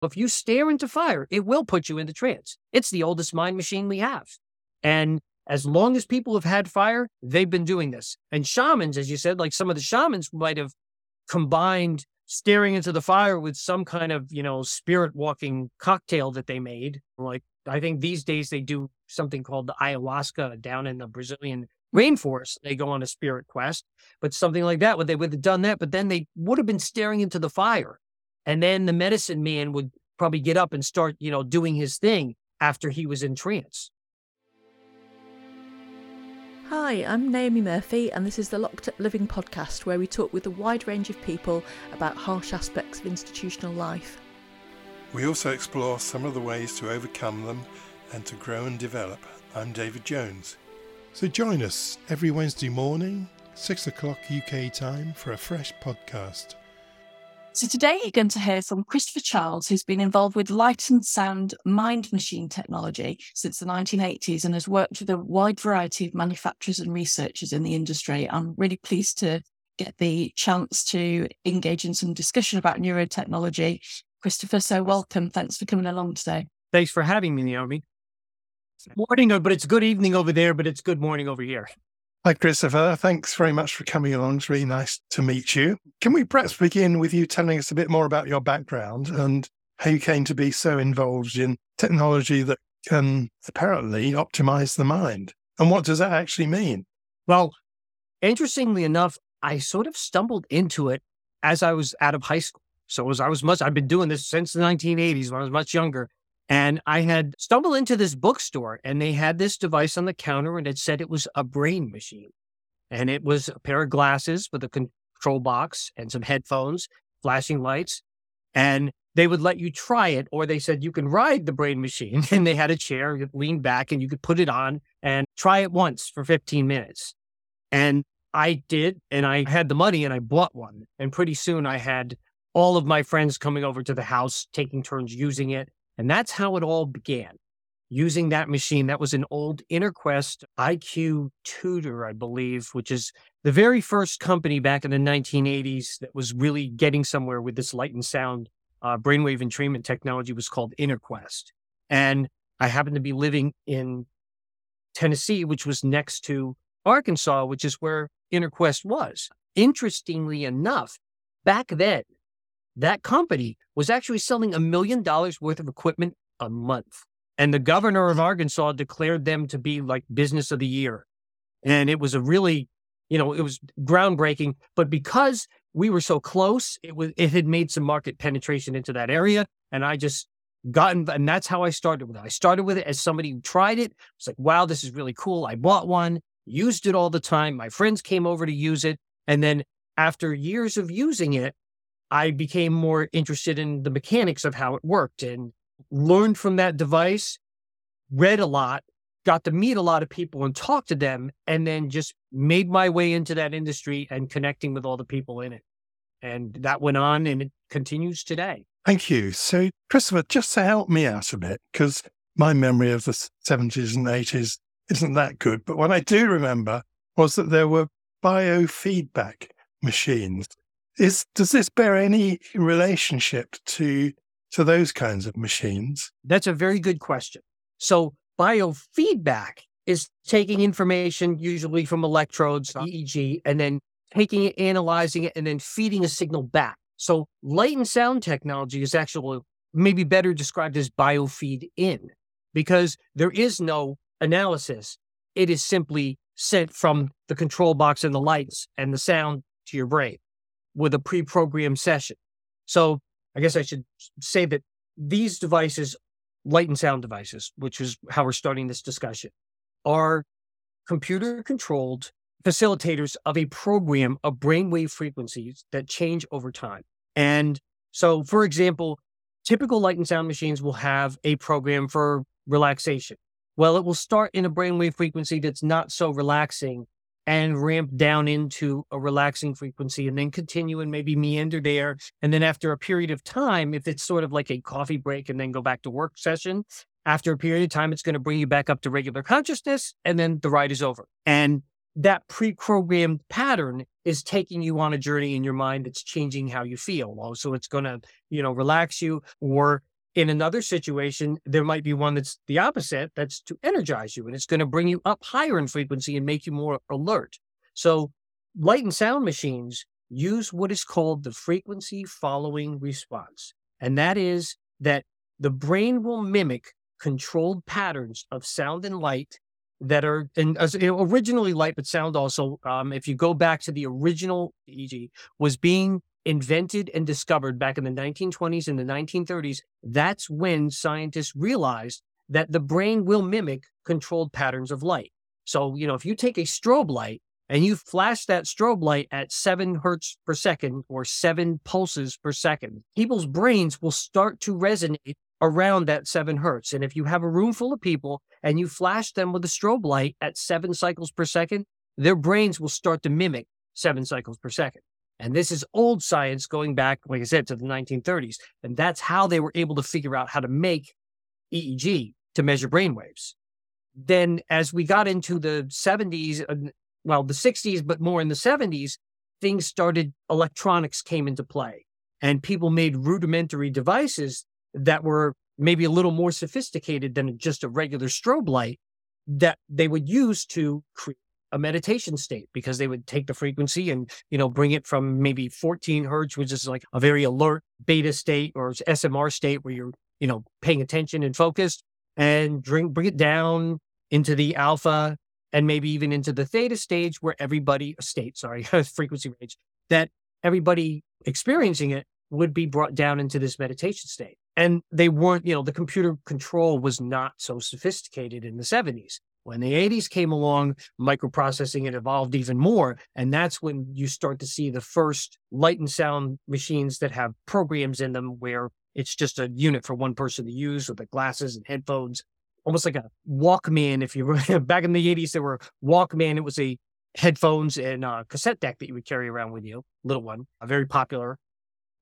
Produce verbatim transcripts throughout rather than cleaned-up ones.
If you stare into fire, it will put you into trance. It's the oldest mind machine we have. And as long as people have had fire, they've been doing this. And shamans, as you said, like some of the shamans might have combined staring into the fire with some kind of, you know, spirit walking cocktail that they made. Like, I think these days they do something called the ayahuasca down in the Brazilian rainforest. They go on a spirit quest, but something like that, they would have done that, but then they would have been staring into the fire. And then the medicine man would probably get up and start, you know, doing his thing after he was in trance. Hi, I'm Naomi Murphy, and this is the Locked Up Living Podcast, where we talk with a wide range of people about harsh aspects of institutional life. We also explore some of the ways to overcome them and to grow and develop. I'm David Jones. So join us every Wednesday morning, six o'clock U K time, for a fresh podcast. So today you're going to hear from Christopher Charles, who's been involved with light and sound mind machine technology since the nineteen eighties and has worked with a wide variety of manufacturers and researchers in the industry. I'm really pleased to get the chance to engage in some discussion about neurotechnology. Christopher, so welcome. Thanks for coming along today. Thanks for having me, Naomi. Morning, but it's good evening over there, but it's good morning over here. Hi, Christopher. Thanks very much for coming along. It's really nice to meet you. Can we perhaps begin with you telling us a bit more about your background and how you came to be so involved in technology that can apparently optimize the mind? And what does that actually mean? Well, interestingly enough, I sort of stumbled into it as I was out of high school. So as I was much, I've been doing this since the nineteen eighties when I was much younger. And I had stumbled into this bookstore, and they had this device on the counter, and it said it was a brain machine. And it was a pair of glasses with a control box and some headphones, flashing lights. And they would let you try it, or they said you can ride the brain machine. And they had a chair, you leaned back, and you could put it on and try it once for fifteen minutes. And I did, and I had the money, and I bought one. And pretty soon I had all of my friends coming over to the house, taking turns using it. And that's how it all began, using that machine. That was an old InterQuest I Q Tutor, I believe, which is the very first company back in the nineteen eighties that was really getting somewhere with this light and sound uh, brainwave entrainment technology. Was called InterQuest. And I happened to be living in Tennessee, which was next to Arkansas, which is where InterQuest was. Interestingly enough, back then, that company was actually selling a million dollars worth of equipment a month. And the governor of Arkansas declared them to be like business of the year. And it was a really, you know, it was groundbreaking. But because we were so close, it was it had made some market penetration into that area. And I just gotten, and that's how I started with it. I started with it as somebody who tried it. It's like, wow, this is really cool. I bought one, used it all the time. My friends came over to use it. And then after years of using it, I became more interested in the mechanics of how it worked and learned from that device, read a lot, got to meet a lot of people and talk to them, and then just made my way into that industry and connecting with all the people in it. And that went on and it continues today. Thank you. So, Christopher, just to help me out a bit, because my memory of the seventies and eighties isn't that good, but what I do remember was that there were biofeedback machines. Is, does this bear any relationship to to those kinds of machines? That's a very good question. So biofeedback is taking information usually from electrodes, E E G, and then taking it, analyzing it, and then feeding a signal back. So light and sound technology is actually maybe better described as biofeed in, because there is no analysis. It is simply sent from the control box and the lights and the sound to your brain with a pre-programmed session. So I guess I should say that these devices, light and sound devices, which is how we're starting this discussion, are computer-controlled facilitators of a program of brainwave frequencies that change over time. And so, for example, typical light and sound machines will have a program for relaxation. Well, it will start in a brainwave frequency that's not so relaxing and ramp down into a relaxing frequency and then continue and maybe meander there. And then after a period of time, if it's sort of like a coffee break and then go back to work session, after a period of time, it's going to bring you back up to regular consciousness and then the ride is over. And that pre-programmed pattern is taking you on a journey in your mind that's changing how you feel. So it's going to, you know, relax you, or In another situation, there might be one that's the opposite, that's to energize you, and it's going to bring you up higher in frequency and make you more alert. So light and sound machines use what is called the frequency following response. And that is that the brain will mimic controlled patterns of sound and light that are and originally light, but sound also, um, if you go back to the original E E G, was being invented and discovered back in the nineteen twenties and the nineteen thirties. That's when scientists realized that the brain will mimic controlled patterns of light. So, you know, if you take a strobe light and you flash that strobe light at seven hertz per second or seven pulses per second, people's brains will start to resonate around that seven hertz. And if you have a room full of people and you flash them with a strobe light at seven cycles per second, their brains will start to mimic seven cycles per second. And this is old science going back, like I said, to the nineteen thirties. And that's how they were able to figure out how to make E E G to measure brain waves. Then as we got into the seventies, well, the sixties, but more in the seventies, things started, electronics came into play. And people made rudimentary devices that were maybe a little more sophisticated than just a regular strobe light that they would use to create a meditation state, because they would take the frequency and, you know, bring it from maybe fourteen hertz, which is like a very alert beta state or S M R state where you're, you know, paying attention and focused, and bring, bring it down into the alpha and maybe even into the theta stage where everybody, state, sorry, frequency range, that everybody experiencing it would be brought down into this meditation state. And they weren't, you know, the computer control was not so sophisticated in the seventies. When the eighties came along, microprocessing had evolved even more. And that's when you start to see the first light and sound machines that have programs in them where it's just a unit for one person to use with the glasses and headphones, almost like a Walkman. If you were back in the eighties, there were Walkman. It was a headphones and a cassette deck that you would carry around with you, little one, a very popular.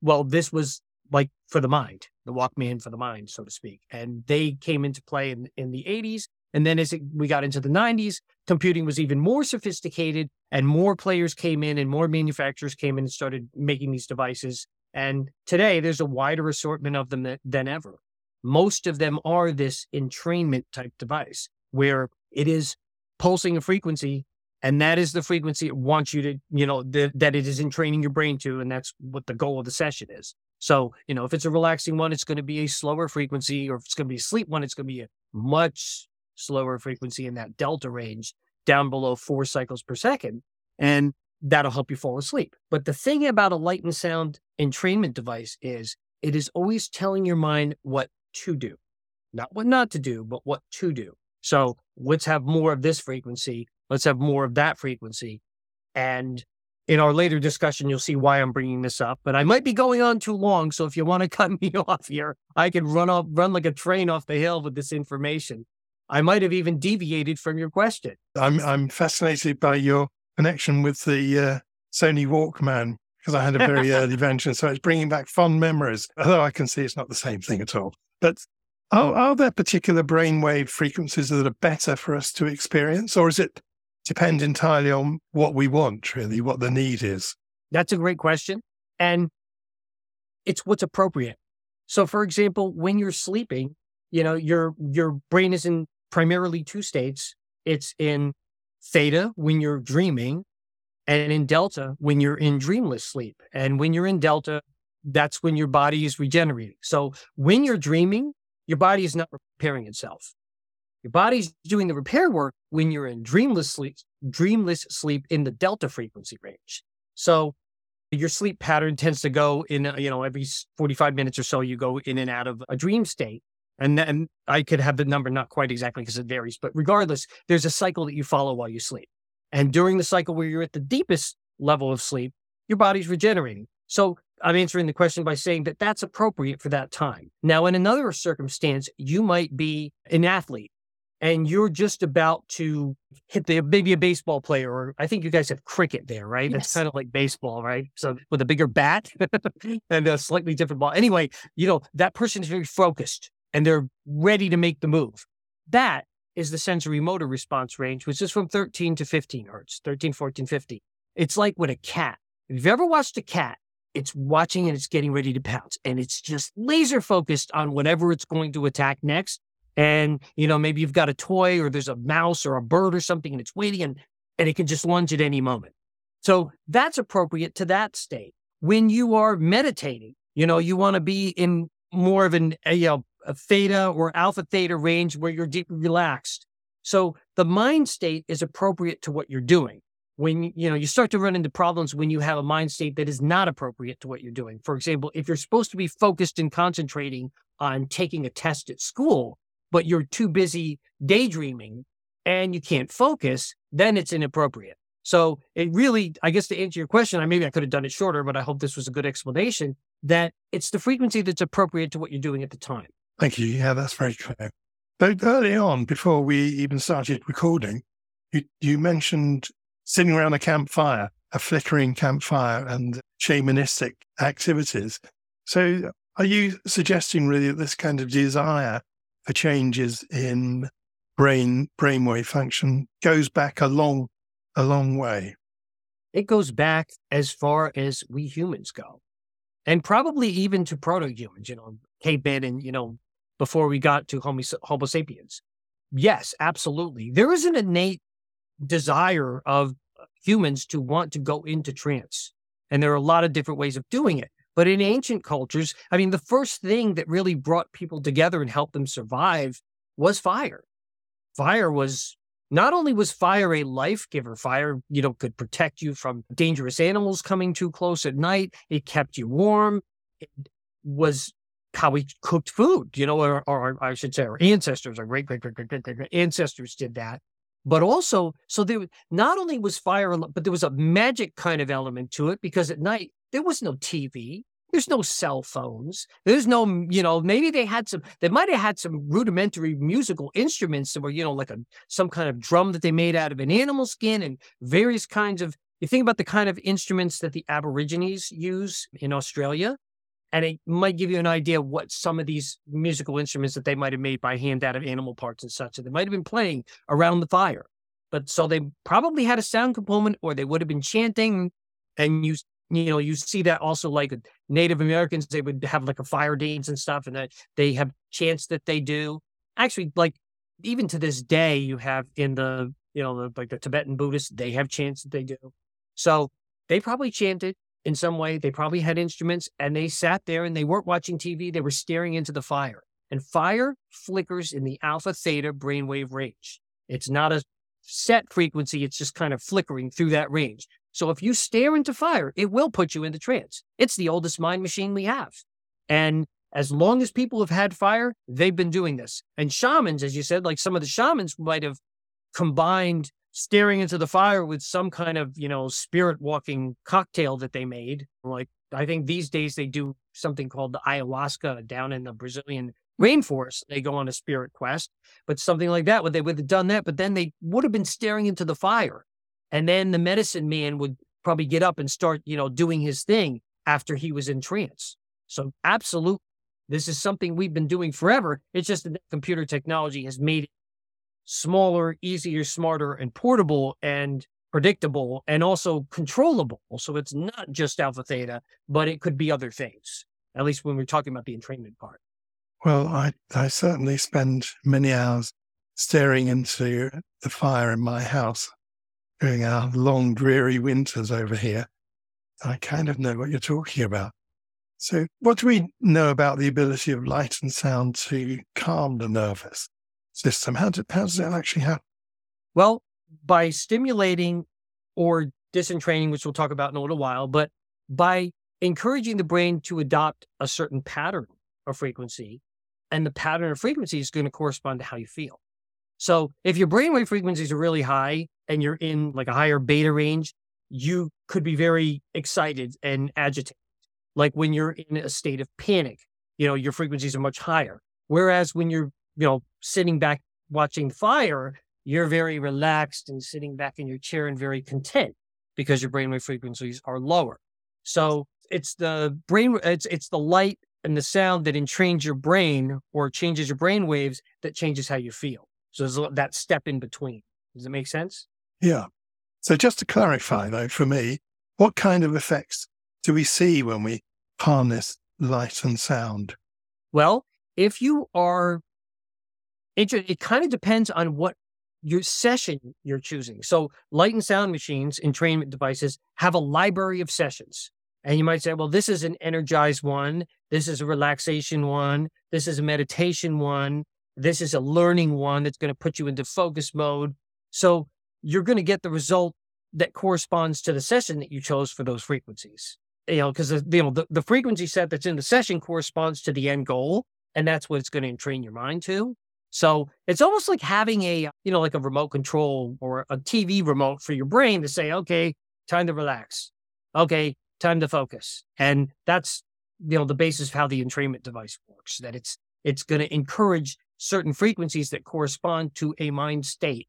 Well, this was like for the mind, the Walkman for the mind, so to speak. And they came into play in, in the eighties. And then as it, we got into the nineties, computing was even more sophisticated and more players came in and more manufacturers came in and started making these devices. And today there's a wider assortment of them that, than ever. Most of them are this entrainment type device where it is pulsing a frequency, and that is the frequency it wants you to, you know, the, that it is entraining your brain to. And that's what the goal of the session is. So, you know, if it's a relaxing one, it's going to be a slower frequency, or if it's going to be a sleep one, it's going to be a much slower frequency in that delta range down below four cycles per second, and that'll help you fall asleep. But the thing about a light and sound entrainment device is it is always telling your mind what to do, not what not to do, but what to do. So let's have more of this frequency. Let's have more of that frequency. And in our later discussion, you'll see why I'm bringing this up, but I might be going on too long. So if you want to cut me off here, I can run off, run like a train off the hill with this information. I might have even deviated from your question. I'm I'm fascinated by your connection with the uh, Sony Walkman, because I had a very early venture, so it's bringing back fond memories. Although I can see it's not the same thing at all. But are, are there particular brainwave frequencies that are better for us to experience, or is it depend entirely on what we want, really, what the need is? That's a great question, and it's what's appropriate. So, for example, when you're sleeping, you know, your your brain is in primarily two states. It's in theta when you're dreaming and in delta when you're in dreamless sleep. And when you're in delta, that's when your body is regenerating. So when you're dreaming, your body is not repairing itself. Your body's doing the repair work when you're in dreamless sleep, dreamless sleep in the delta frequency range. So your sleep pattern tends to go in, you know, every forty-five minutes or so, you go in and out of a dream state. And then I could have the number, not quite exactly because it varies, but regardless, there's a cycle that you follow while you sleep. And during the cycle where you're at the deepest level of sleep, your body's regenerating. So I'm answering the question by saying that that's appropriate for that time. Now, in another circumstance, you might be an athlete and you're just about to hit the, maybe a baseball player, or I think you guys have cricket there, right? Yes. That's kind of like baseball, right? So with a bigger bat and a slightly different ball. Anyway, you know, that person is very focused, and they're ready to make the move. That is the sensory motor response range, which is from thirteen to fifteen hertz, thirteen, fourteen, fifteen. It's like with a cat. If you've ever watched a cat, It's watching and it's getting ready to pounce. And it's just laser focused on whatever it's going to attack next. And, you know, maybe you've got a toy or there's a mouse or a bird or something and it's waiting and, and it can just lunge at any moment. So that's appropriate to that state. When you are meditating, you know, you want to be in more of an, a, you know, a theta or alpha theta range where you're deeply relaxed. So the mind state is appropriate to what you're doing. When, you know, you start to run into problems when you have a mind state that is not appropriate to what you're doing. For example, if you're supposed to be focused and concentrating on taking a test at school, but you're too busy daydreaming and you can't focus, then it's inappropriate. So it really, I guess to answer your question, I maybe I could have done it shorter, but I hope this was a good explanation, that it's the frequency that's appropriate to what you're doing at the time. Thank you. Yeah, that's very true. But early on, before we even started recording, you, you mentioned sitting around a campfire, a flickering campfire, and shamanistic activities. So are you suggesting really that this kind of desire for changes in brain brainwave function goes back a long, a long way? It goes back as far as we humans go, and probably even to proto-humans, you know, cavemen, and you know, before we got to Homo, Homo sapiens. Yes, absolutely. There is an innate desire of humans to want to go into trance. And there are a lot of different ways of doing it. But in ancient cultures, I mean, the first thing that really brought people together and helped them survive was fire. Fire was, not only was fire a life giver, fire, you know, could protect you from dangerous animals coming too close at night. It kept you warm. It was how we cooked food, you know, or, or I should say our ancestors, our great, great, great, great, great, great ancestors did that. But also, so there not only was fire, but there was a magic kind of element to it, because at night there was no T V, there's no cell phones, there's no, you know, maybe they had some, they might have had some rudimentary musical instruments that were, you know, like a some kind of drum that they made out of an animal skin and various kinds of, you think about the kind of instruments that the Aborigines use in Australia, and it might give you an idea what some of these musical instruments that they might have made by hand out of animal parts and such. And they might have been playing around the fire. But so they probably had a sound component, or they would have been chanting. And you you know, you see that also like Native Americans, they would have like a fire dance and stuff, and they have chants that they do. Actually, like even to this day, you have in the, you know, the, like the Tibetan Buddhists, they have chants that they do. So they probably chanted. In some way, they probably had instruments, and they sat there and they weren't watching T V. They were staring into the fire. And fire flickers in the alpha theta brainwave range. It's not a set frequency. It's just kind of flickering through that range. So if you stare into fire, it will put you into trance. It's the oldest mind machine we have. And as long as people have had fire, they've been doing this. And shamans, as you said, like some of the shamans might have combined staring into the fire with some kind of, you know, spirit walking cocktail that they made. Like, I think these days they do something called the ayahuasca down in the Brazilian rainforest. They go on a spirit quest, but something like that, would they would have done that, but then they would have been staring into the fire. And then the medicine man would probably get up and start, you know, doing his thing after he was in trance. So absolutely, this is something we've been doing forever. It's just that computer technology has made it smaller, easier, smarter, and portable and predictable and also controllable. So it's not just alpha theta, but it could be other things, at least when we're talking about the entrainment part. Well, I, I certainly spend many hours staring into the fire in my house during our long, dreary winters over here. I kind of know what you're talking about. So what do we know about the ability of light and sound to calm the nervous system? How, do, how does that actually happen? Well, by stimulating or disentraining, which we'll talk about in a little while, but by encouraging the brain to adopt a certain pattern of frequency, and the pattern of frequency is going to correspond to how you feel. So if your brainwave frequencies are really high and you're in like a higher beta range, you could be very excited and agitated. Like when you're in a state of panic, you know, your frequencies are much higher. Whereas when you're, you know, sitting back watching fire, you're very relaxed and sitting back in your chair and very content because your brainwave frequencies are lower. So it's the brain, it's it's the light and the sound that entrains your brain or changes your brain waves that changes how you feel. So there's that step in between. Does it make sense? Yeah. So just to clarify though, for me, what kind of effects do we see when we harness light and sound? Well, if you are, it, it kind of depends on what your session you're choosing. So light and sound machines, entrainment devices, have a library of sessions. And you might say, well, this is an energized one. This is a relaxation one. This is a meditation one. This is a learning one that's going to put you into focus mode. So you're going to get the result that corresponds to the session that you chose for those frequencies. You know, because the, you know, the, the frequency set that's in the session corresponds to the end goal, and that's what it's going to entrain your mind to. So it's almost like having a, you know, like a remote control or a T V remote for your brain to say, okay, time to relax. Okay, time to focus. And that's, you know, the basis of how the entrainment device works, that it's it's going to encourage certain frequencies that correspond to a mind state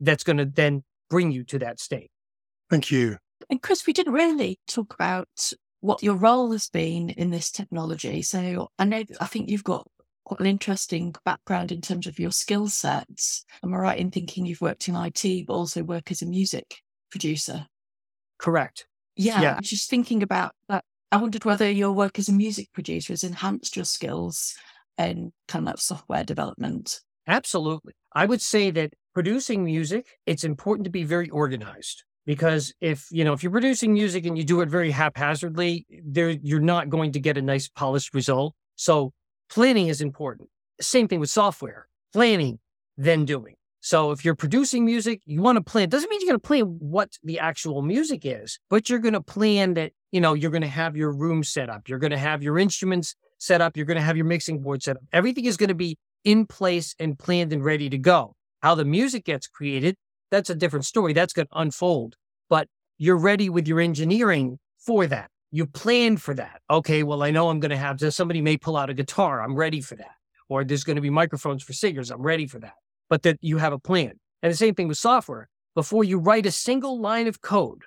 that's going to then bring you to that state. Thank you. And Chris, we didn't really talk about what your role has been in this technology. So I know, I think you've got quite an interesting background in terms of your skill sets. Am I right in thinking you've worked in I T, but also work as a music producer? Correct. Yeah, yeah. I was just thinking about that. I wondered whether your work as a music producer has enhanced your skills and kind of software development. Absolutely. I would say that producing music, it's important to be very organized, because if, you know, if you're producing music and you do it very haphazardly, there, you're not going to get a nice polished result. So planning is important. Same thing with software, planning, then doing. So if you're producing music, you want to plan. Doesn't mean you're going to plan what the actual music is, but you're going to plan that, you know, you're going to have your room set up. You're going to have your instruments set up. You're going to have your mixing board set up. Everything is going to be in place and planned and ready to go. How the music gets created, that's a different story. That's going to unfold, but you're ready with your engineering for that. You planned for that. Okay, well, I know I'm going to have this. Somebody may pull out a guitar. I'm ready for that. Or there's going to be microphones for singers. I'm ready for that. But that you have a plan. And the same thing with software. Before you write a single line of code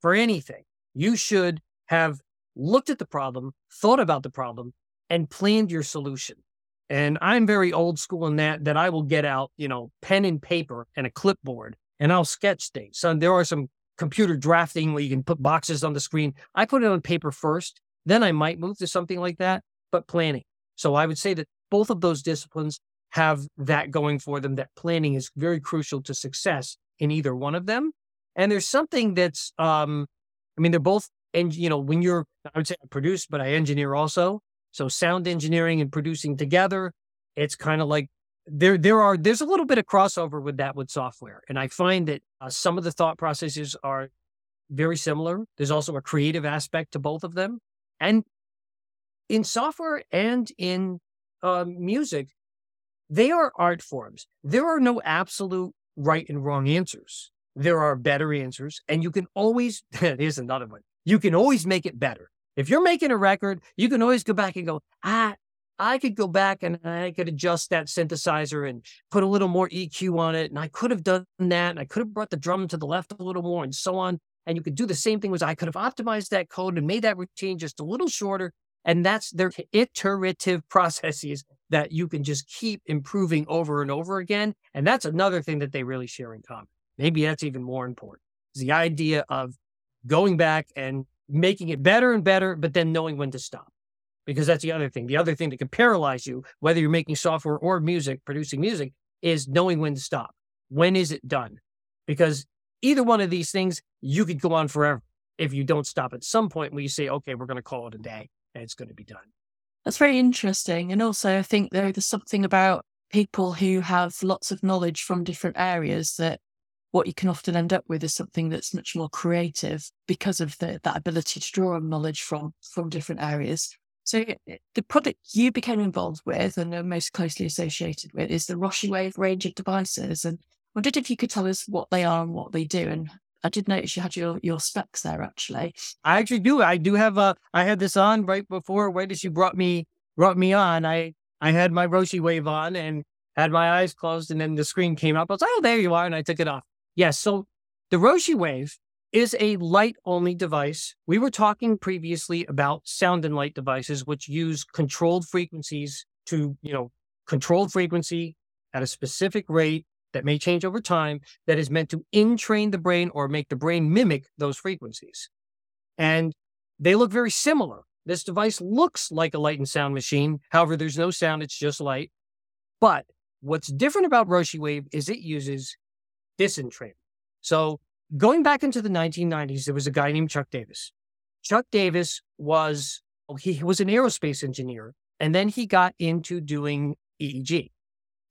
for anything, you should have looked at the problem, thought about the problem, and planned your solution. And I'm very old school in that, that I will get out, you know, pen and paper and a clipboard, and I'll sketch things. So there are some computer drafting where you can put boxes on the screen. I put it on paper first, then I might move to something like that, but planning. So I would say that both of those disciplines have that going for them, that planning is very crucial to success in either one of them. And there's something that's, um, I mean, they're both, and you know, when you're, I would say I produce, but I engineer also. So sound engineering and producing together, it's kind of like there, there are, there's a little bit of crossover with that with software. And I find that uh, some of the thought processes are very similar. There's also a creative aspect to both of them. And in software and in uh, music, they are art forms. There are no absolute right and wrong answers. There are better answers. And you can always, here's another one, you can always make it better. If you're making a record, you can always go back and go, ah, I could go back and I could adjust that synthesizer and put a little more E Q on it. And I could have done that. And I could have brought the drum to the left a little more and so on. And you could do the same thing with, I could have optimized that code and made that routine just a little shorter. And that's their iterative processes that you can just keep improving over and over again. And that's another thing that they really share in common. Maybe that's even more important. It's the idea of going back and making it better and better, but then knowing when to stop. Because that's the other thing. The other thing that can paralyze you, whether you're making software or music, producing music, is knowing when to stop. When is it done? Because either one of these things, you could go on forever if you don't stop at some point where you say, okay, we're going to call it a day and it's going to be done. That's very interesting. And also I think though, there's something about people who have lots of knowledge from different areas that what you can often end up with is something that's much more creative because of the, that ability to draw on knowledge from, from different areas. So the product you became involved with and are most closely associated with is the Roshi Wave range of devices. And I wondered if you could tell us what they are and what they do. And I did notice you had your, your specs there, actually. I actually do. I do have a, I had this on right before, right as you brought me, brought me on. I, I had my Roshi Wave on and had my eyes closed and then the screen came up. I was like, oh, there you are. And I took it off. Yes, so the Roshi Wave is a light-only device. We were talking previously about sound and light devices, which use controlled frequencies to, you know, controlled frequency at a specific rate that may change over time that is meant to entrain the brain or make the brain mimic those frequencies. And They look very similar. This device looks like a light and sound machine. However, there's no sound, it's just light. But what's different about Roshi Wave is it uses disentrainment. So going back into the nineteen nineties, there was a guy named Chuck Davis. Chuck Davis was, he was an aerospace engineer, and then he got into doing E E G.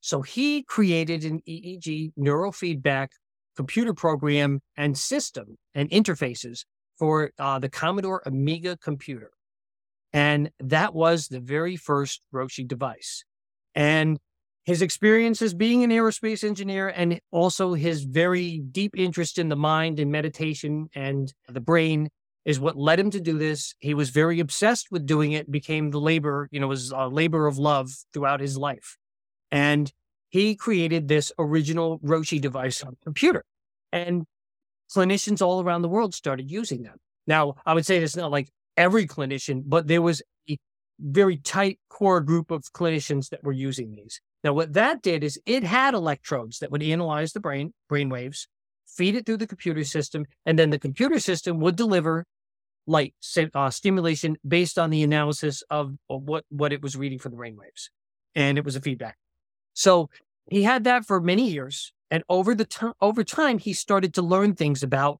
So he created an E E G neurofeedback computer program and system and interfaces for uh, the Commodore Amiga computer. And that was the very first Roshi device. And his experience as being an aerospace engineer and also his very deep interest in the mind and meditation and the brain is what led him to do this. He was very obsessed with doing it, became the labor, you know, was a labor of love throughout his life. And he created this original Roshi device on the computer. And clinicians all around the world started using them. Now, I would say it's not like every clinician, but there was a very tight core group of clinicians that were using these. Now, what that did is it had electrodes that would analyze the brain, brain waves, feed it through the computer system, and then the computer system would deliver light uh, stimulation based on the analysis of, of what, what it was reading for the brain waves. And it was a feedback. So he had that for many years. And over the t- over time, he started to learn things about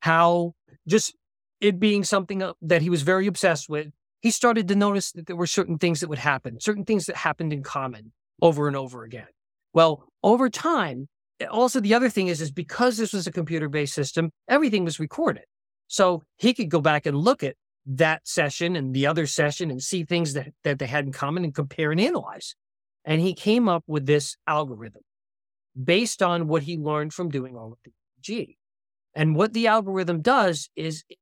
how just it being something that he was very obsessed with, he started to notice that there were certain things that would happen, certain things that happened in common over and over again. Well, over time, also the other thing is, is because this was a computer-based system, everything was recorded. So he could go back and look at that session and the other session and see things that, that they had in common and compare and analyze. And he came up with this algorithm based on what he learned from doing all of the E E G. And what the algorithm does is it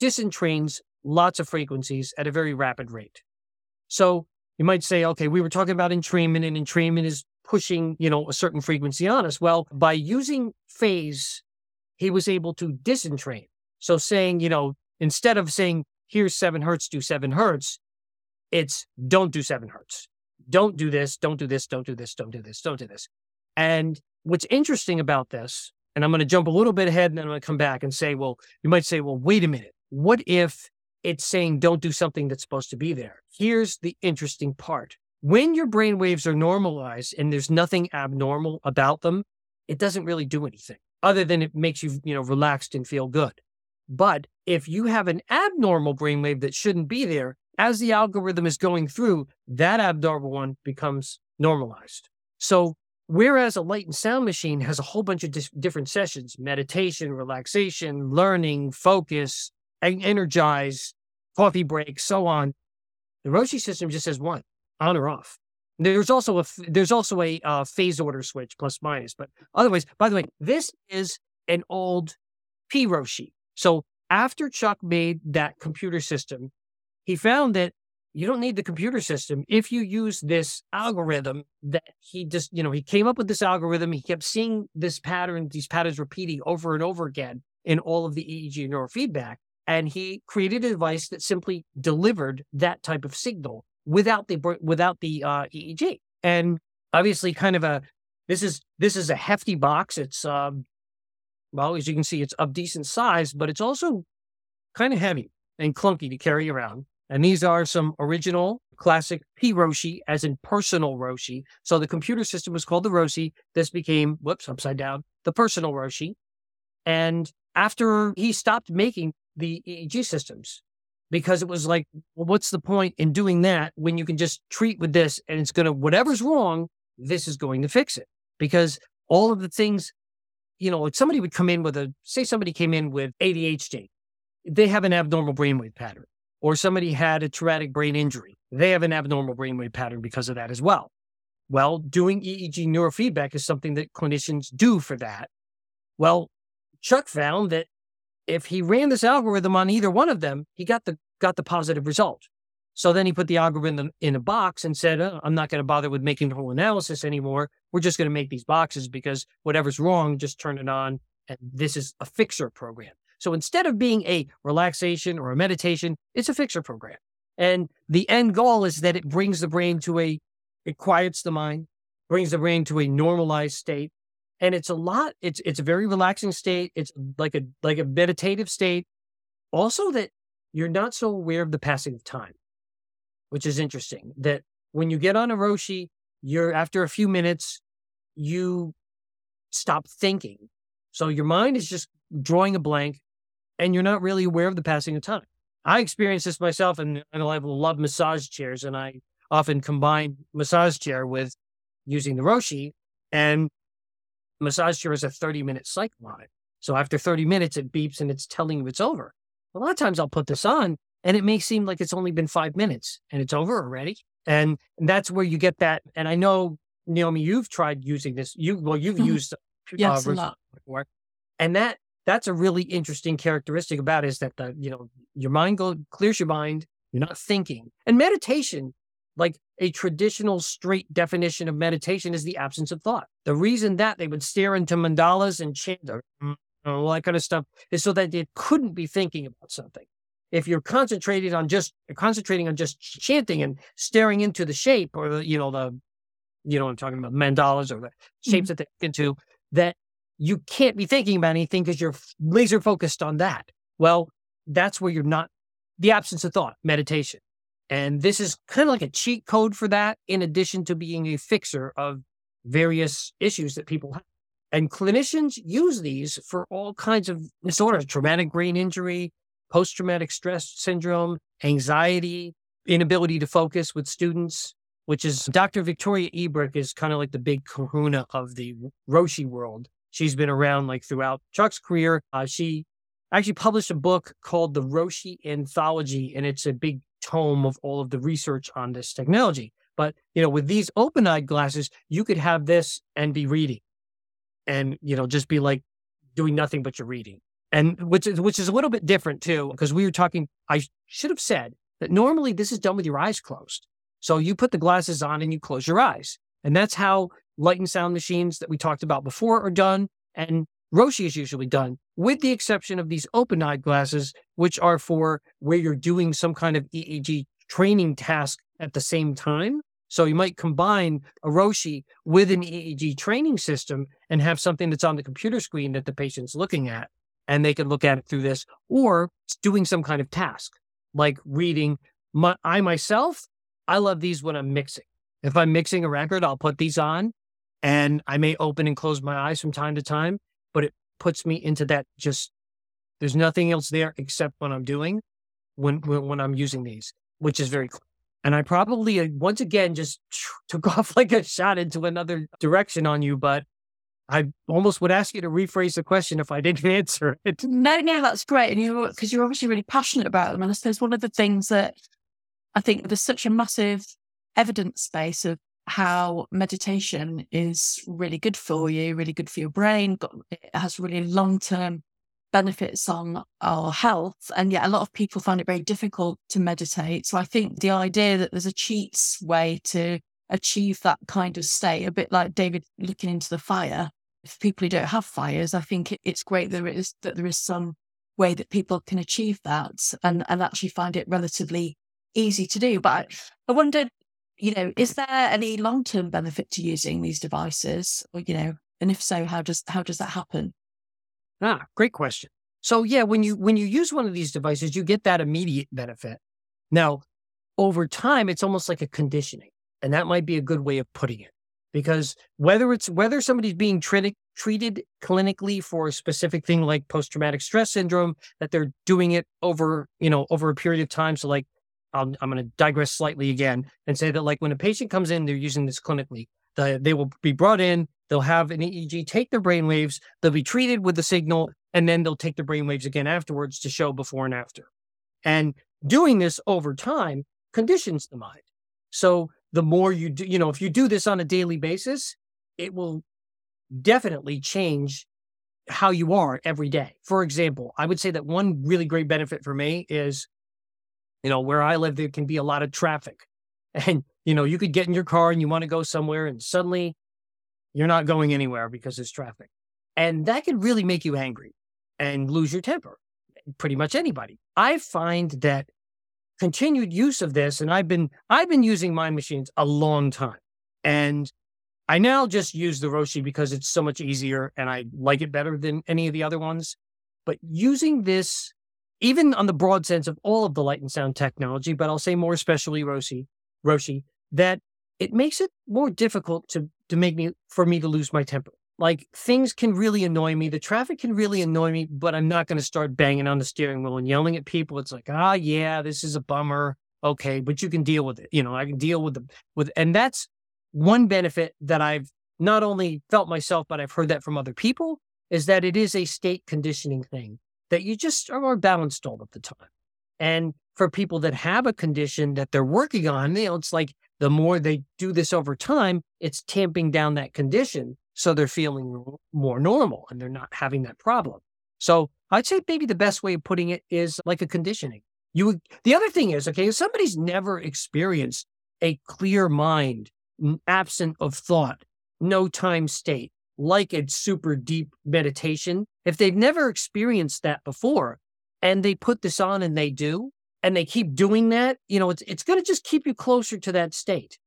disentrains lots of frequencies at a very rapid rate. So you might say, okay, we were talking about entrainment, and entrainment is pushing, you know, a certain frequency on us. Well, by using phase, he was able to disentrain. So saying, you know, instead of saying, here's seven hertz, do seven hertz, it's don't do seven hertz. Don't do this, don't do this, don't do this, don't do this, don't do this. And what's interesting about this, and I'm going to jump a little bit ahead and then I'm going to come back and say, well, you might say, well, wait a minute. What if it's saying don't do something that's supposed to be there? Here's the interesting part. When your brain waves are normalized and there's nothing abnormal about them, it doesn't really do anything other than it makes you, you know, relaxed and feel good. But if you have an abnormal brainwave that shouldn't be there, as the algorithm is going through, that abnormal one becomes normalized. So whereas a light and sound machine has a whole bunch of dis- different sessions, meditation, relaxation, learning, focus, energize, coffee break, so on, the Roshi system just has one, on or off. There's also a, there's also a uh, phase order switch, plus minus. But otherwise, by the way, this is an old P-Roshi. So after Chuck made that computer system, he found that you don't need the computer system if you use this algorithm that he just, you know, he came up with this algorithm. He kept seeing this pattern, these patterns repeating over and over again in all of the E E G neurofeedback. And he created a device that simply delivered that type of signal without the, without the uh, E E G. And obviously kind of a, this is, this is a hefty box. It's, um, well, as you can see, it's of decent size, but it's also kind of heavy and clunky to carry around. And these are some original classic P-Roshi, as in personal Roshi. So the computer system was called the Roshi. This became, whoops, upside down, the personal Roshi. And after he stopped making the E E G systems, because it was like, well, what's the point in doing that when you can just treat with this and it's going to, whatever's wrong, this is going to fix it. Because all of the things, you know, if somebody would come in with a, say somebody came in with A D H D, they have an abnormal brainwave pattern. Or somebody had a traumatic brain injury. They have an abnormal brainwave pattern because of that as well. Well, doing E E G neurofeedback is something that clinicians do for that. Well, Chuck found that if he ran this algorithm on either one of them, he got the got the positive result. So then he put the algorithm in a box and said, oh, I'm not going to bother with making the whole analysis anymore. We're just going to make these boxes because whatever's wrong, just turn it on. And this is a fixer program. So instead of being a relaxation or a meditation, it's a fixer program. And the end goal is that it brings the brain to a, it quiets the mind, brings the brain to a normalized state. And it's a lot, it's it's a very relaxing state. It's like a like a meditative state. Also that you're not so aware of the passing of time, which is interesting. That when you get on a Roshi, you're after a few minutes, you stop thinking. So your mind is just drawing a blank and you're not really aware of the passing of time. I experienced this myself, and, and I love massage chairs, and I often combine massage chair with using the Roshi, and massage chair is a thirty minute cycle on it. So after thirty minutes, it beeps and it's telling you it's over. A lot of times I'll put this on and it may seem like it's only been five minutes and it's over already. And that's where you get that. And I know, Naomi, you've tried using this. You Well, you've mm-hmm. used uh, yes, a lot before. And that that's a really interesting characteristic about it, is that, the you know, your mind go, clears your mind. You're not thinking. And meditation, like a traditional straight definition of meditation, is the absence of thought. The reason that they would stare into mandalas and chant and all that kind of stuff is so that it couldn't be thinking about something. If you're concentrated on just concentrating on just chanting and staring into the shape, or the, you know, the, you know, I'm talking about mandalas or the shapes mm-hmm. that they into, that you can't be thinking about anything because you're laser focused on that. Well, that's where you're not, the absence of thought, meditation. And this is kind of like a cheat code for that, in addition to being a fixer of various issues that people have. And clinicians use these for all kinds of disorders, traumatic brain injury, post-traumatic stress syndrome, anxiety, inability to focus with students, which is Doctor Victoria Erick is kind of like the big kahuna of the Roshi world. She's been around like throughout Chuck's career. Uh, she actually published a book called The Roshi Anthology, and it's a big tome of all of the research on this technology. But, you know, with these open-eyed glasses, you could have this and be reading and, you know, just be like doing nothing but you're reading. And which is, which is a little bit different too, because we were talking, I should have said that normally this is done with your eyes closed. So you put the glasses on and you close your eyes. And that's how light and sound machines that we talked about before are done. And Roshi is usually done, with the exception of these open-eyed glasses, which are for where you're doing some kind of E E G training task at the same time. So you might combine a Roshi with an E E G training system and have something that's on the computer screen that the patient's looking at, and they can look at it through this, or doing some kind of task, like reading. My, I myself, I love these when I'm mixing. If I'm mixing a record, I'll put these on, and I may open and close my eyes from time to time, but it puts me into that just, there's nothing else there except what I'm doing when, when, when I'm using these, which is very cool. And I probably, once again, just took off like a shot into another direction on you, but I almost would ask you to rephrase the question if I didn't answer it. No, no, that's great. And you, because you're obviously really passionate about them. And I suppose one of the things that I think there's such a massive evidence base of how meditation is really good for you, really good for your brain. It has really long-term benefits on our health. And yet a lot of people find it very difficult to meditate. So I think the idea that there's a cheats way to achieve that kind of state, a bit like David looking into the fire. For people who don't have fires, I think it's great that there is, that there is some way that people can achieve that and, and actually find it relatively easy to do. But I, I wondered, you know, is there any long-term benefit to using these devices? Or, you know, and if so, how does how does that happen? Ah, great question. So yeah, when you when you use one of these devices, you get that immediate benefit. Now, over time, it's almost like a conditioning. And that might be a good way of putting it, because whether it's whether somebody's being treated, treated clinically for a specific thing like post-traumatic stress syndrome, that they're doing it over, you know, over a period of time. So like, I'll, I'm going to digress slightly again and say that like when a patient comes in, they're using this clinically. The, they will be brought in, they'll have an E E G, take their brain waves, they'll be treated with the signal, and then they'll take the brain waves again afterwards to show before and after. And doing this over time conditions the mind. So the more you do, you know, if you do this on a daily basis, it will definitely change how you are every day. For example, I would say that one really great benefit for me is, you know, where I live, there can be a lot of traffic. And, you know, you could get in your car and you want to go somewhere and suddenly you're not going anywhere because there's traffic. And that can really make you angry and lose your temper, pretty much anybody. I find that continued use of this, and I've been I've been using mind machines a long time, and I now just use the Roshi because it's so much easier and I like it better than any of the other ones. But using this even on the broad sense of all of the light and sound technology, but I'll say more especially Roshi, Roshi, that it makes it more difficult to to make me for me to lose my temper. Like, things can really annoy me. The traffic can really annoy me, but I'm not going to start banging on the steering wheel and yelling at people. It's like, ah, oh, yeah, this is a bummer. Okay, but you can deal with it. You know, I can deal with the with, and that's one benefit that I've not only felt myself, but I've heard that from other people, is that it is a state conditioning thing, that you just are more balanced all of the time. And for people that have a condition that they're working on, you know, it's like the more they do this over time, it's tamping down that condition. So they're feeling more normal and they're not having that problem. So I'd say maybe the best way of putting it is like a conditioning. You would, the other thing is, okay, if somebody's never experienced a clear mind, absent of thought, no time state, like a super deep meditation, if they've never experienced that before and they put this on and they do, and they keep doing that, you know, it's it's going to just keep you closer to that state.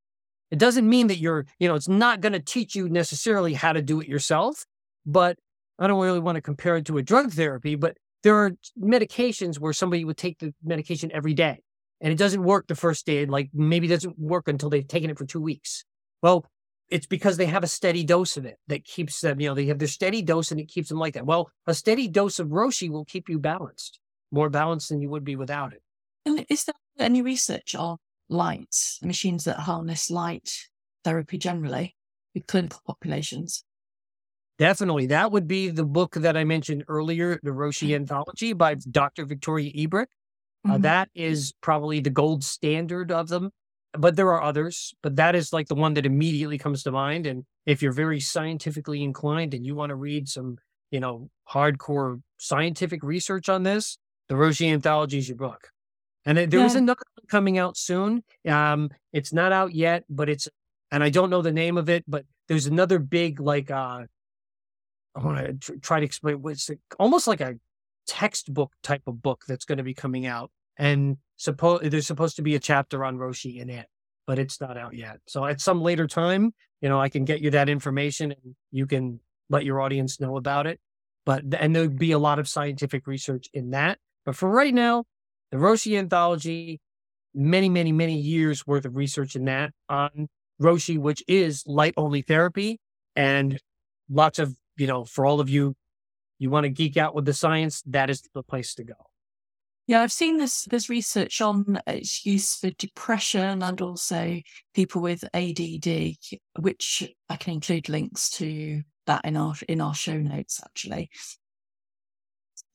It doesn't mean that you're, you know, it's not going to teach you necessarily how to do it yourself, but I don't really want to compare it to a drug therapy, but there are medications where somebody would take the medication every day and it doesn't work the first day. Like, maybe it doesn't work until they've taken it for two weeks. Well, it's because they have a steady dose of it that keeps them, you know, they have their steady dose and it keeps them like that. Well, a steady dose of Roshi will keep you balanced, more balanced than you would be without it. And is there any research on lights, machines that harness light therapy generally with clinical populations? Definitely. That would be the book that I mentioned earlier, The Roshi Anthology by Doctor Victoria Erick. Mm-hmm. Uh, that is probably the gold standard of them, but there are others, but that is like the one that immediately comes to mind. And if you're very scientifically inclined and you want to read some, you know, hardcore scientific research on this, The Roshi Anthology is your book. And there yeah. is another one coming out soon. Um, it's not out yet, but it's, and I don't know the name of it, but there's another big, like, uh, I want to try to explain what's almost like a textbook type of book that's going to be coming out. And suppo- there's supposed to be a chapter on Roshi in it, but it's not out yet. So at some later time, you know, I can get you that information and you can let your audience know about it. But, and there'd be a lot of scientific research in that. But for right now, The Roshi Anthology, many, many, many years worth of research in that on Roshi, which is light-only therapy, and lots of, you know, for all of you, you want to geek out with the science, that is the place to go. Yeah, I've seen this, this research on its use for depression and also people with A D D, which I can include links to that in our in our show notes, actually.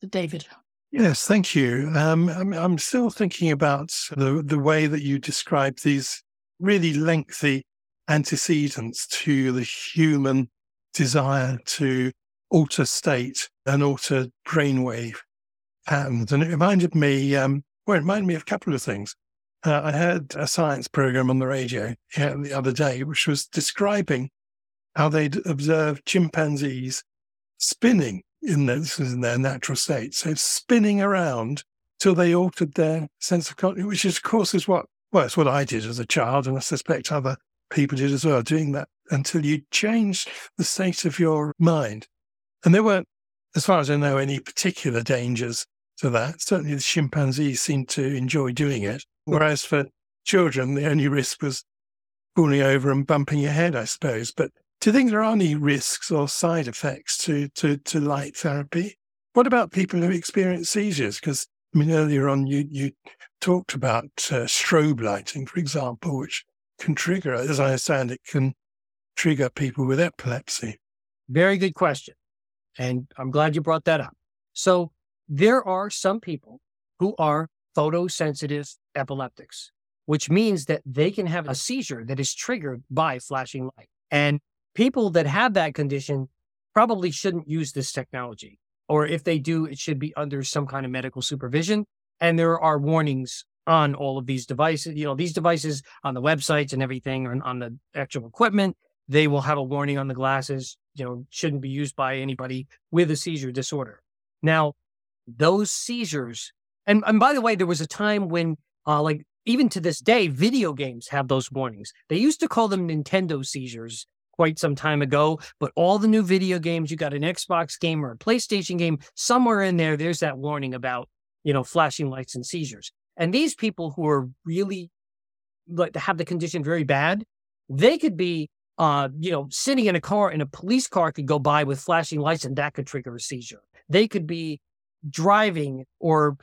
David. Yes, thank you. Um, I'm, I'm still thinking about the, the way that you describe these really lengthy antecedents to the human desire to alter state and alter brainwave patterns. And it reminded me, um, well, it reminded me of a couple of things. Uh, I heard a science program on the radio yeah, the other day, which was describing how they'd observed chimpanzees spinning in their, this is in their natural state. So spinning around till they altered their sense of consciousness, which is, of course, is what, well, it's what I did as a child, and I suspect other people did as well, doing that until you changed the state of your mind. And there weren't, as far as I know, any particular dangers to that. Certainly the chimpanzees seemed to enjoy doing it. Whereas for children, the only risk was falling over and bumping your head, I suppose. But do you think there are any risks or side effects to, to, to light therapy? What about people who experience seizures? Because, I mean, earlier on you you talked about uh, strobe lighting, for example, which can trigger, as I understand it, can trigger people with epilepsy. Very good question. And I'm glad you brought that up. So there are some people who are photosensitive epileptics, which means that they can have a seizure that is triggered by flashing light. And people that have that condition probably shouldn't use this technology, or if they do, it should be under some kind of medical supervision. And there are warnings on all of these devices. You know, these devices on the websites and everything, and on the actual equipment, they will have a warning on the glasses, you know, shouldn't be used by anybody with a seizure disorder. Now, those seizures, and, and by the way, there was a time when uh, like even to this day, video games have those warnings. They used to call them Nintendo seizures quite some time ago, but all the new video games, you got an Xbox game or a PlayStation game, somewhere in there, there's that warning about you know, flashing lights and seizures. And these people who are really like have the condition very bad, they could be, uh, you know, sitting in a car and a police car could go by with flashing lights and that could trigger a seizure. They could be driving or,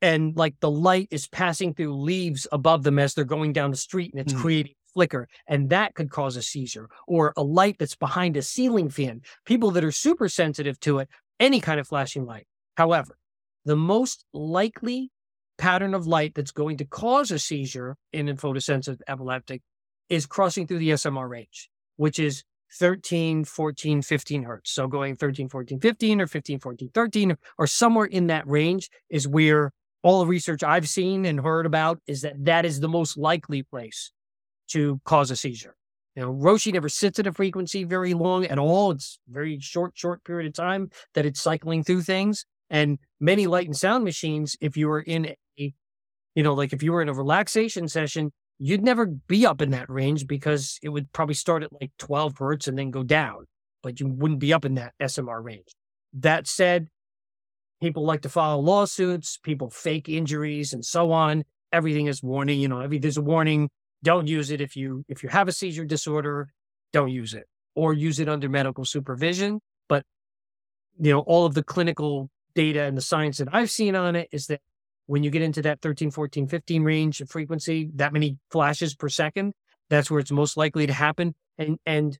and like the light is passing through leaves above them as they're going down the street and it's mm. creating flicker, and that could cause a seizure. Or a light that's behind a ceiling fan. People that are super sensitive to it, any kind of flashing light. However, the most likely pattern of light that's going to cause a seizure in a photosensitive epileptic is crossing through the S M R range, whiwhich is thirteen, fourteen, fifteen hertz. So going thirteen, fourteen, fifteen or fifteen, fourteen, thirteen or somewhere in that range is where all the research I've seen and heard about is that that is the most likely place to cause a seizure. You know, Roshi never sits at a frequency very long at all. It's very short, short period of time that it's cycling through things. And many light and sound machines, if you were in a, you know, like if you were in a relaxation session, you'd never be up in that range because it would probably start at like twelve hertz and then go down, but you wouldn't be up in that S M R range. That said, people like to file lawsuits, people fake injuries and so on. Everything is warning, you know, every, there's a warning. Don't use it if you if you have a seizure disorder, don't use it, or use it under medical supervision. But, you know, all of the clinical data and the science that I've seen on it is that when you get into that thirteen, fourteen, fifteen range of frequency, that many flashes per second, that's where it's most likely to happen. And and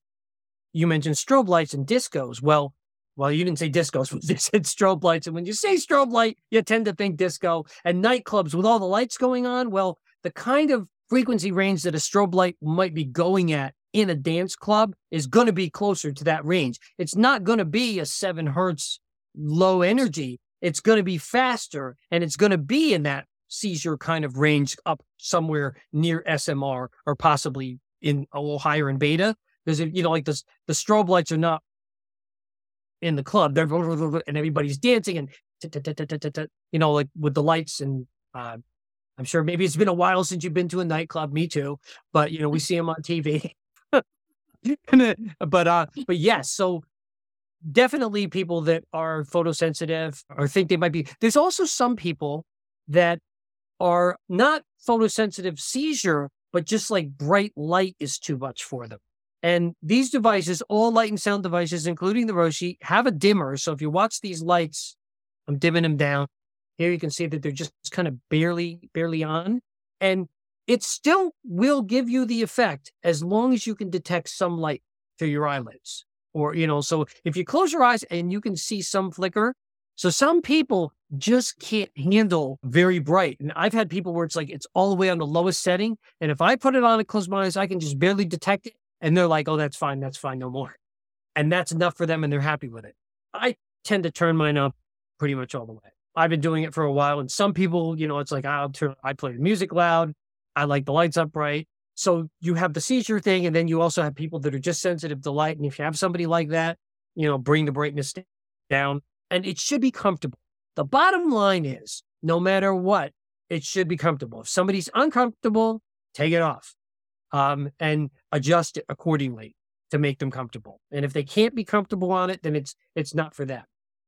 you mentioned strobe lights and discos. Well, well, you didn't say discos, but you said strobe lights. And when you say strobe light, you tend to think disco. And nightclubs with all the lights going on, well, the kind of frequency range that a strobe light might be going at in a dance club is going to be closer to that range. It's not going to be a seven hertz low energy. It's going to be faster, and it's going to be in that seizure kind of range up somewhere near S M R or possibly in a little higher in beta. Because, you know, like this, the strobe lights are not in the club. They're and everybody's dancing and, you know, like with the lights and, uh, I'm sure maybe it's been a while since you've been to a nightclub, me too, but you know, we see them on T V, but, uh, but yes, so definitely people that are photosensitive or think they might be, there's also some people that are not photosensitive seizure, but just like bright light is too much for them. And these devices, all light and sound devices, including the Roshi, have a dimmer. So if you watch these lights, I'm dimming them down. Here you can see that they're just kind of barely, barely on. And it still will give you the effect as long as you can detect some light through your eyelids. Or, you know, so if you close your eyes and you can see some flicker. So some people just can't handle very bright. And I've had people where it's like, it's all the way on the lowest setting. And if I put it on and close my eyes, I can just barely detect it. And they're like, oh, that's fine. That's fine. No more. And that's enough for them. And they're happy with it. I tend to turn mine up pretty much all the way. I've been doing it for a while. And some people, you know, it's like, I'll turn, I play the music loud. I like the lights up bright. So you have the seizure thing. And then you also have people that are just sensitive to light. And if you have somebody like that, you know, bring the brightness down and it should be comfortable. The bottom line is no matter what, it should be comfortable. If somebody's uncomfortable, take it off um, and adjust it accordingly to make them comfortable. And if they can't be comfortable on it, then it's, it's not for them.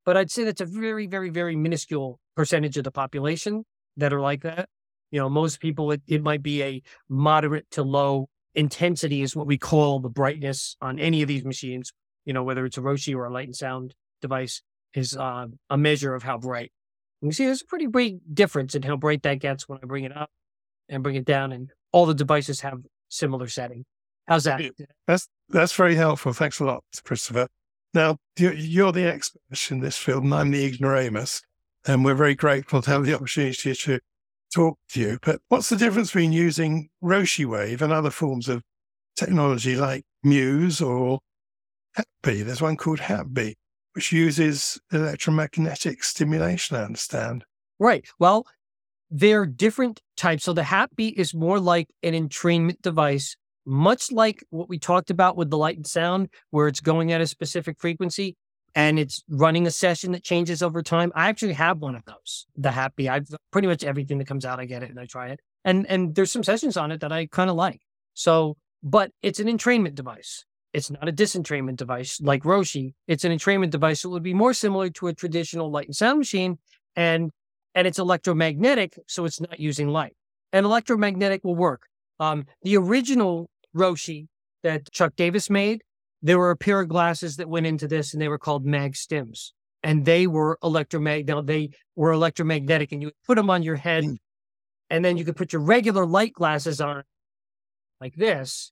But I'd say that's a very, very, very minuscule percentage of the population that are like that. You know, most people, it, it might be a moderate to low intensity is what we call the brightness on any of these machines. You know, whether it's a Roshi or a light and sound device is uh, a measure of how bright. And you see, there's a pretty big difference in how bright that gets when I bring it up and bring it down. And all the devices have similar setting. How's that? That's, that's very helpful. Thanks a lot, Christopher. Now, you're the expert in this field, and I'm the ignoramus, and we're very grateful to have the opportunity to talk to you. But what's the difference between using Roshi Wave and other forms of technology like Muse or Hapbee? There's one called Hapbee, which uses electromagnetic stimulation, I understand. Right. Well, they're different types. So the Hapbee is more like an entrainment device, much like what we talked about with the light and sound, where it's going at a specific frequency and it's running a session that changes over time. I actually have one of those, the Hapbee. I've pretty much everything that comes out, I get it and I try it. And and there's some sessions on it that I kind of like. So, but it's an entrainment device. It's not a disentrainment device like Roshi. It's an entrainment device. So it would be more similar to a traditional light and sound machine. And and it's electromagnetic, so it's not using light. And electromagnetic will work. Um, the original Roshi that Chuck Davis made, there were a pair of glasses that went into this, and they were called mag stims. And they were electromagnetic. Now they were electromagnetic, and you would put them on your head, and then you could put your regular light glasses on, like this.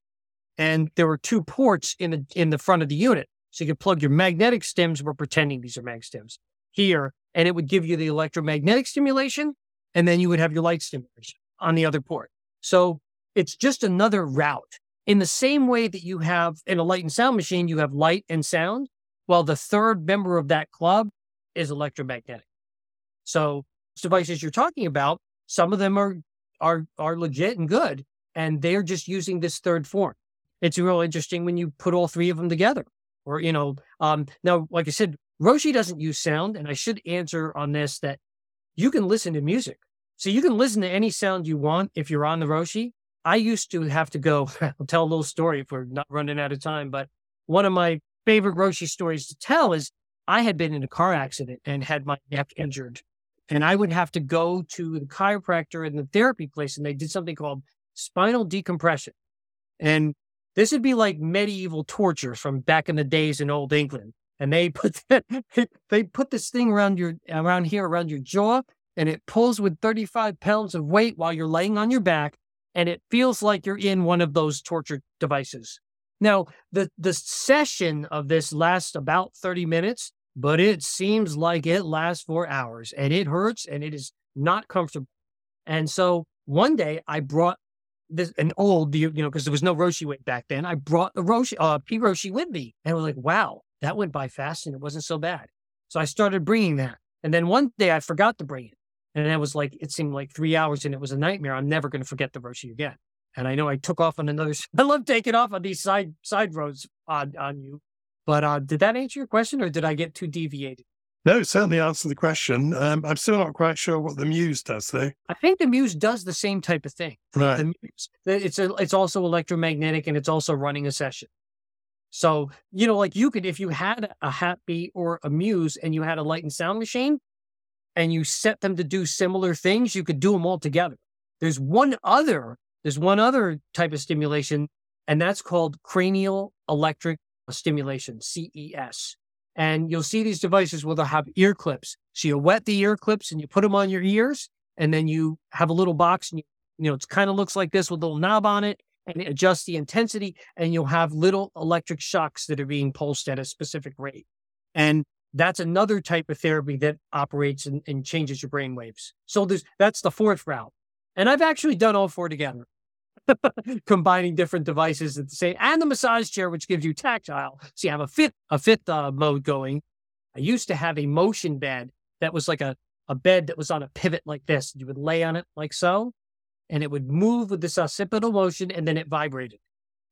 And there were two ports in the in the front of the unit, so you could plug your magnetic stims. We're pretending these are mag stims here, and it would give you the electromagnetic stimulation, and then you would have your light stimulation on the other port. So it's just another route. In the same way that you have in a light and sound machine, you have light and sound. Well, the third member of that club is electromagnetic. So those devices you're talking about, some of them are are are legit and good, and they're just using this third form. It's real interesting when you put all three of them together. Or, you know, um, now, like I said, Roshi doesn't use sound, and I should answer on this that you can listen to music. So you can listen to any sound you want if you're on the Roshi. I used to have to go, I'll tell a little story if we're not running out of time, but one of my favorite Roshi stories to tell is I had been in a car accident and had my neck injured. And I would have to go to the chiropractor and the therapy place, and they did something called spinal decompression. And this would be like medieval torture from back in the days in old England. And they put that, they put this thing around your around here, around your jaw, and it pulls with thirty-five pounds of weight while you're laying on your back. And it feels like you're in one of those torture devices. Now, the, the session of this lasts about thirty minutes, but it seems like it lasts for hours, and it hurts, and it is not comfortable. And so one day I brought this, an old, you know, because there was no Roshi Wave back then. I brought a Roshi, uh, P Roshi with me, and I was like, wow, that went by fast and it wasn't so bad. So I started bringing that. And then one day I forgot to bring it. And I was like, it seemed like three hours and it was a nightmare. I'm never going to forget the Roshi again. And I know I took off on another, I love taking off on these side side roads on, on you. But uh, did that answer your question, or did I get too deviated? No, it certainly answered the question. Um, I'm still not quite sure what the Muse does, though. I think the Muse does the same type of thing. Right. The Muse, it's, a, it's also electromagnetic, and it's also running a session. So, you know, like you could, if you had a Hapbee or a Muse and you had a light and sound machine, and you set them to do similar things, you could do them all together. There's one other, there's one other type of stimulation, and that's called cranial electric stimulation, C E S. And you'll see these devices where they'll have ear clips. So you wet the ear clips and you put them on your ears, and then you have a little box, and you, you know, it kind of looks like this with a little knob on it, and it adjusts the intensity, and you'll have little electric shocks that are being pulsed at a specific rate. And that's another type of therapy that operates and, and changes your brain waves. So there's, that's the fourth route. And I've actually done all four together, combining different devices at the same, and the massage chair, which gives you tactile. See, I have a fifth, a fifth uh, mode going. I used to have a motion bed that was like a, a bed that was on a pivot like this. You would lay on it like so, and it would move with this occipital motion, and then it vibrated.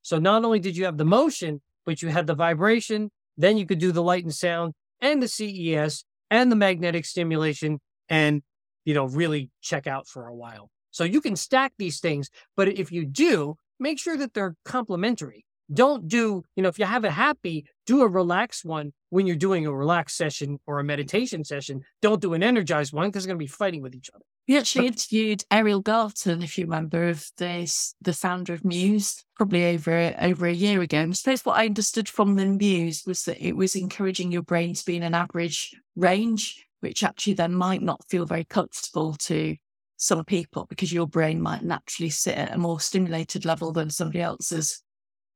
So not only did you have the motion, but you had the vibration, then you could do the light and sound, and the C E S, and the magnetic stimulation, and, you know, really check out for a while. So you can stack these things, but if you do, make sure that they're complementary. Don't do, you know, if you have a Hapbee, do a relaxed one when you're doing a relaxed session or a meditation session. Don't do an energized one, because they're going to be fighting with each other. We actually interviewed Ariel Garten, if you remember, of this, the founder of Muse, probably over over a year ago. And so that's what I understood from the Muse, was that it was encouraging your brain to be in an average range, which actually then might not feel very comfortable to some people, because your brain might naturally sit at a more stimulated level than somebody else's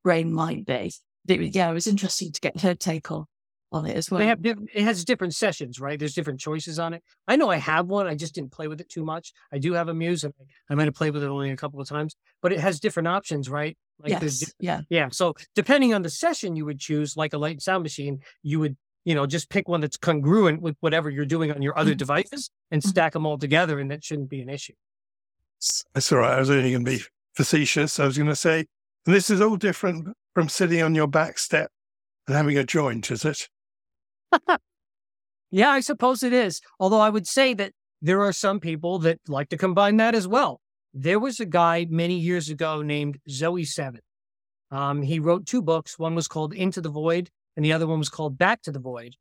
brain might be. It, yeah, it was interesting to get her take on. on it as well. They have, it has different sessions, right? There's different choices on it. I know I have one. I just didn't play with it too much. I do have a Muse, and I might have played with it only a couple of times, but it has different options, right? Like yes. There's, yeah. Yeah. So depending on the session you would choose, like a light and sound machine, you would, you know, just pick one that's congruent with whatever you're doing on your other mm-hmm. devices and mm-hmm. stack them all together, and that shouldn't be an issue. That's all right. I was only going to be facetious. I was going to say, and this is all different from sitting on your back step and having a joint, is it? Yeah, I suppose it is. Although I would say that there are some people that like to combine that as well. There was a guy many years ago named Zoe Seven. Um, he wrote two books. One was called Into the Void, and the other one was called Back to the Void.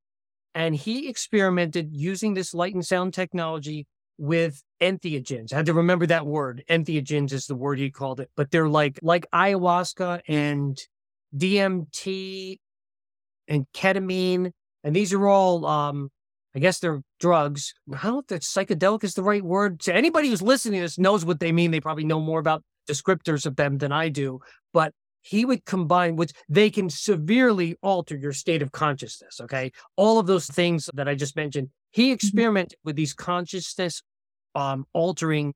And he experimented using this light and sound technology with entheogens. I had to remember that word. Entheogens is the word he called it, but they're like like ayahuasca and D M T and ketamine. And these are all, um, I guess they're drugs. I don't know if that psychedelic is the right word. So anybody who's listening to this knows what they mean. They probably know more about descriptors of them than I do, but he would combine, which they can severely alter your state of consciousness, okay? All of those things that I just mentioned, he experimented with these consciousness um, altering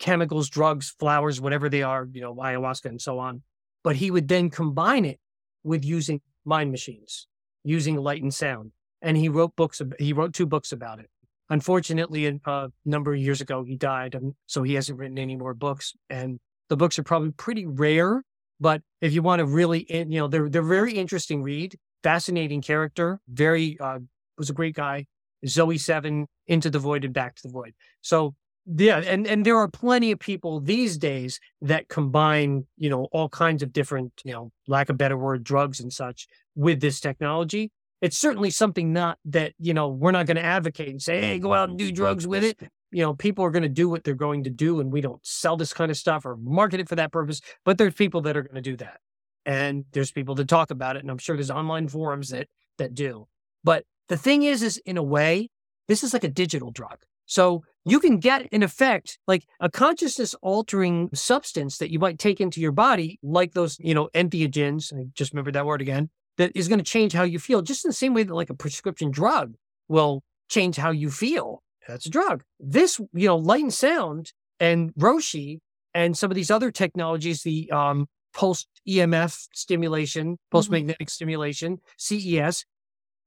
chemicals, drugs, flowers, whatever they are, you know, ayahuasca and so on. But he would then combine it with using mind machines, using light and sound. And he wrote books. He wrote two books about it. Unfortunately, a, a number of years ago, he died. So he hasn't written any more books. And the books are probably pretty rare. But if you want to really, you know, they're they're very interesting read, fascinating character, very, uh, was a great guy, Zoe Seven, Into the Void and Back to the Void. So yeah, and, and there are plenty of people these days that combine, you know, all kinds of different, you know, lack of better word, drugs and such with this technology. It's certainly something not that, you know, we're not going to advocate and say, hey, go out and do drugs with it. You know, people are going to do what they're going to do, and we don't sell this kind of stuff or market it for that purpose. But there's people that are going to do that. And there's people that talk about it. And I'm sure there's online forums that that do. But the thing is, is in a way, this is like a digital drug. So you can get, in effect, like a consciousness-altering substance that you might take into your body, like those, you know, entheogens, I just remembered that word again, that is going to change how you feel, just in the same way that like a prescription drug will change how you feel. That's a drug. This, you know, light and sound and Roshi and some of these other technologies, the um, pulse E M F stimulation, pulse magnetic mm-hmm. stimulation, C E S,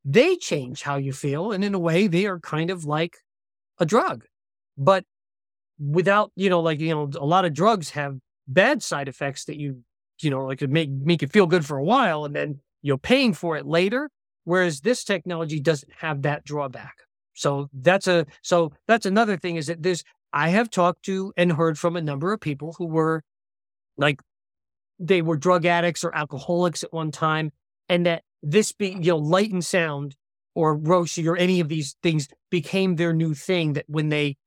they change how you feel. And in a way, they are kind of like a drug. But without, you know, like, you know, a lot of drugs have bad side effects that you, you know, like make, make it feel good for a while and then you're paying for it later. Whereas this technology doesn't have that drawback. So that's a, so that's another thing is that there's, I have talked to and heard from a number of people who were like, they were drug addicts or alcoholics at one time. And that this being, you know, light and sound or Roshi or any of these things became their new thing, that when they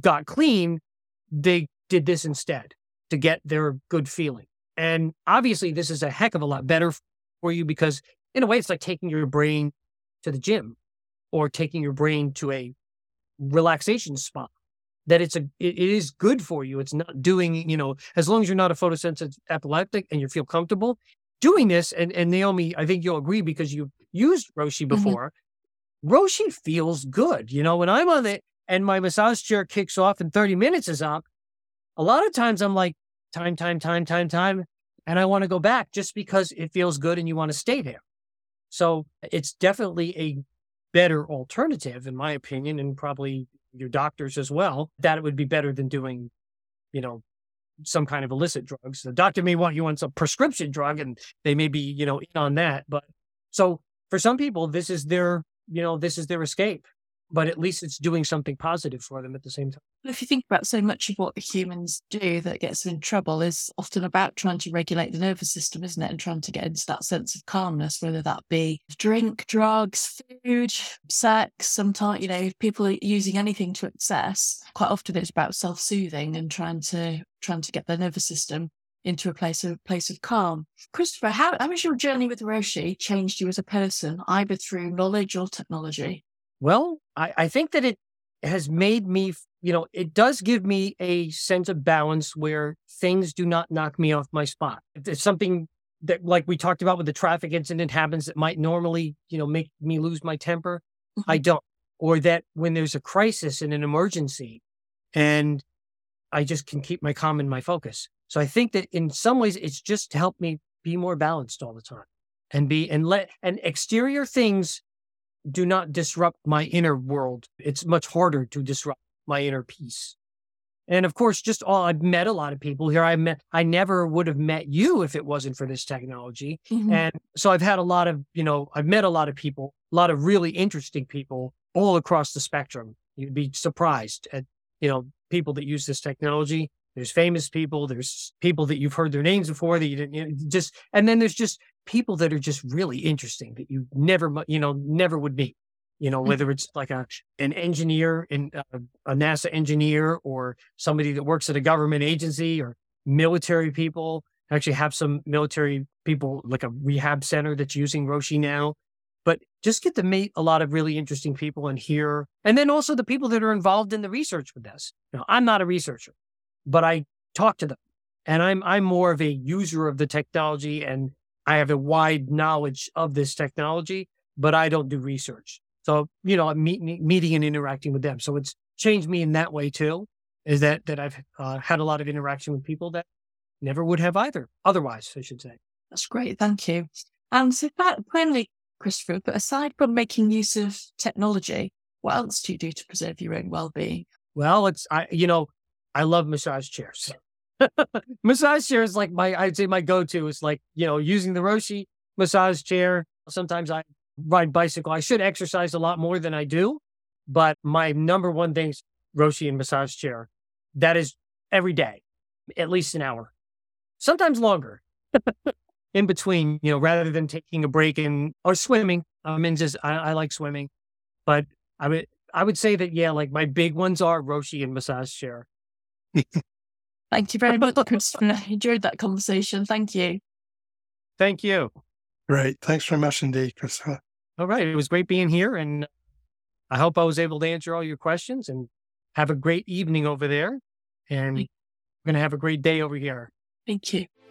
got clean, they did this instead to get their good feeling. And obviously this is a heck of a lot better for you because in a way it's like taking your brain to the gym or taking your brain to a relaxation spa, that it's a, it, it is good for you. It's not doing, you know, as long as you're not a photosensitive epileptic and you feel comfortable doing this. And, and Naomi, I think you'll agree because you've used Roshi before. Mm-hmm. Roshi feels good. You know, when I'm on it and my massage chair kicks off and thirty minutes is up, a lot of times I'm like, time, time, time, time, time. And I want to go back just because it feels good and you want to stay there. So it's definitely a better alternative, in my opinion, and probably your doctors as well, that it would be better than doing, you know, some kind of illicit drugs. The doctor may want you on some prescription drug and they may be, you know, in on that. But so for some people, this is their, you know, this is their escape, but at least it's doing something positive for them at the same time. If you think about so much of what humans do that gets them in trouble is often about trying to regulate the nervous system, isn't it? And trying to get into that sense of calmness, whether that be drink, drugs, food, sex. Sometimes, you know, people are using anything to excess. Quite often it's about self-soothing and trying to trying to get their nervous system into a place of place of calm. Christopher, how, how has your journey with Roshi changed you as a person, either through knowledge or technology? Well, I, I think that it has made me, you know, it does give me a sense of balance where things do not knock me off my spot. If there's something that, like we talked about with the traffic incident, happens that might normally, you know, make me lose my temper, mm-hmm. I don't. Or that when there's a crisis and an emergency and I just can keep my calm and my focus. So I think that in some ways, it's just helped me be more balanced all the time and be, and let, and exterior things do not disrupt my inner world. It's much harder to disrupt my inner peace. And of course, just all, I've met a lot of people here. I met, I never would have met you if it wasn't for this technology. Mm-hmm. And so I've had a lot of, you know, I've met a lot of people, a lot of really interesting people all across the spectrum. You'd be surprised at, you know, people that use this technology. There's famous people, there's people that you've heard their names before that you didn't, you know, just, and then there's just people that are just really interesting that you never, you know, never would meet. you know, whether it's like a an engineer, in uh, a NASA engineer, or somebody that works at a government agency, or military people. I actually have some military people, like a rehab center that's using Roshi now. But just get to meet a lot of really interesting people and hear. And then also the people that are involved in the research with this. Now, I'm not a researcher, but I talk to them. And I'm I'm more of a user of the technology, and I have a wide knowledge of this technology, but I don't do research. So, you know, I'm meet, meeting and interacting with them. So it's changed me in that way too, is that that I've uh, had a lot of interaction with people that never would have either, otherwise, I should say. That's great. Thank you. And so that, finally, Christopher, but aside from making use of technology, what else do you do to preserve your own well-being? Well, it's, I, you know, I love massage chairs. Massage chair is like my, I'd say my go-to is like, you know, using the Roshi massage chair. Sometimes I ride bicycle. I should exercise a lot more than I do, but my number one thing is Roshi and massage chair. That is every day, at least an hour, sometimes longer in between, you know, rather than taking a break and or swimming. I mean, just, I, I like swimming, but I would, I would say that, yeah, like my big ones are Roshi and massage chair. Thank you very much, Christopher. I enjoyed that conversation. Thank you. Thank you. Great. Thanks very much indeed, Christopher. All right. It was great being here, and I hope I was able to answer all your questions, and have a great evening over there. And we're going to have a great day over here. Thank you.